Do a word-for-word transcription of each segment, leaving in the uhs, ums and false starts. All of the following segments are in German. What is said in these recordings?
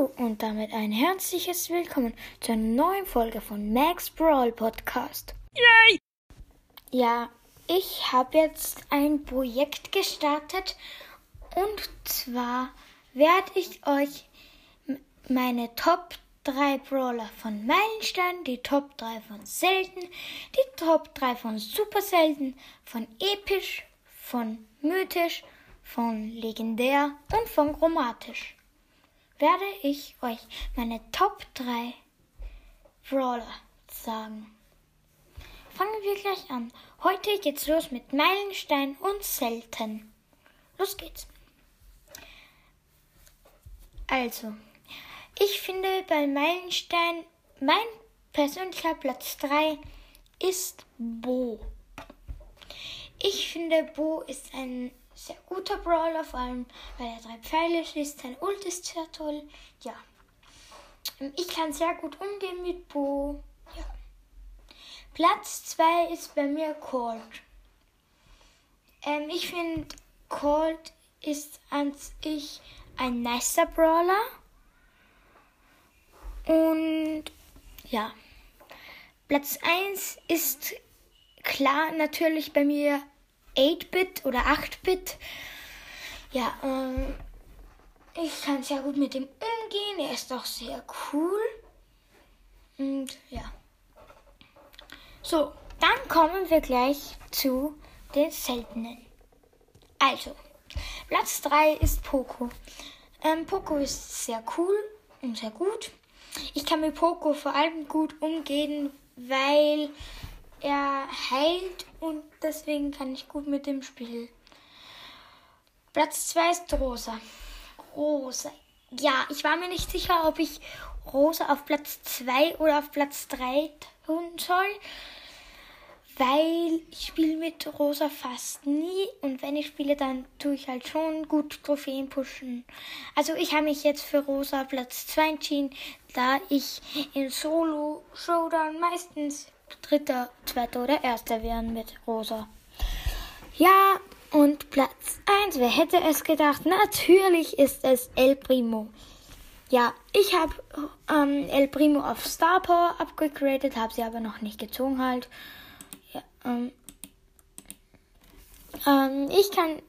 Hallo und damit ein herzliches Willkommen zu einer neuen Folge von Max Brawl Podcast. Yay! Ja, ich habe jetzt ein Projekt gestartet und zwar werde ich euch meine Top drei Brawler von Meilenstein, die Top drei von Selten, die Top drei von Super Selten, von Episch, von Mythisch, von Legendär und von Chromatisch werde ich euch meine Top drei Brawler sagen. Fangen wir gleich an. Heute geht's los mit Meilenstein und Selten. Los geht's. Also, ich finde bei Meilenstein, mein persönlicher Platz drei ist Bo. Ich finde, Bo ist ein sehr guter Brawler, vor allem, weil er drei Pfeile schießt, sein Ult ist sehr toll. Ja, ich kann sehr gut umgehen mit Bo. Ja. Platz zwei ist bei mir Colt. Ähm, ich finde, Colt ist an sich ein nicer Brawler. Und ja, Platz eins ist klar natürlich bei mir acht-Bit oder acht-Bit. Ja, ähm, ich kann sehr gut mit ihm umgehen. Er ist auch sehr cool. Und ja. So, dann kommen wir gleich zu den Seltenen. Also, Platz drei ist Poco. Ähm, Poco ist sehr cool und sehr gut. Ich kann mit Poco vor allem gut umgehen, weil er heilt und deswegen kann ich gut mit dem spielen. Platz zwei ist Rosa. Rosa. Ja, ich war mir nicht sicher, ob ich Rosa auf Platz zwei oder auf Platz drei tun soll, weil ich spiele mit Rosa fast nie und wenn ich spiele, dann tue ich halt schon gut Trophäen pushen. Also ich habe mich jetzt für Rosa Platz zwei entschieden, da ich in Solo-Showdown meistens Dritter, Zweiter oder Erster werden mit Rosa. Ja, und Platz eins, wer hätte es gedacht? Natürlich ist es El Primo. Ja, ich habe ähm, El Primo auf Star Power abgegradet, habe sie aber noch nicht gezogen halt. Ja, ähm, ähm, ich kann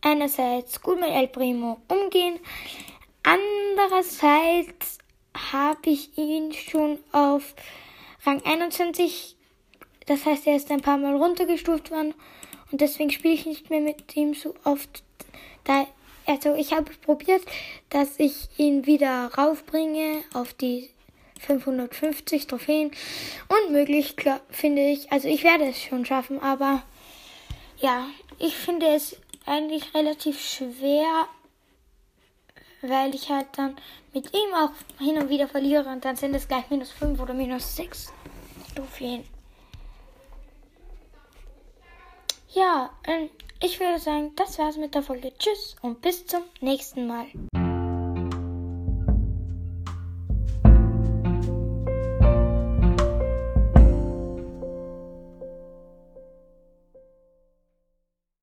einerseits gut mit El Primo umgehen, andererseits habe ich ihn schon auf Rang einundzwanzig, das heißt, er ist ein paar Mal runtergestuft worden und deswegen spiele ich nicht mehr mit ihm so oft. Da, also ich habe probiert, dass ich ihn wieder raufbringe auf die fünfhundertfünfzig Trophäen. Unmöglich, klar, finde ich. Also ich werde es schon schaffen, aber ja, ich finde es eigentlich relativ schwer, weil ich halt dann mit ihm auch hin und wieder verliere und dann sind es gleich minus fünf oder minus sechs Trophäen. Ja, ich würde sagen, das war's mit der Folge. Tschüss und bis zum nächsten Mal.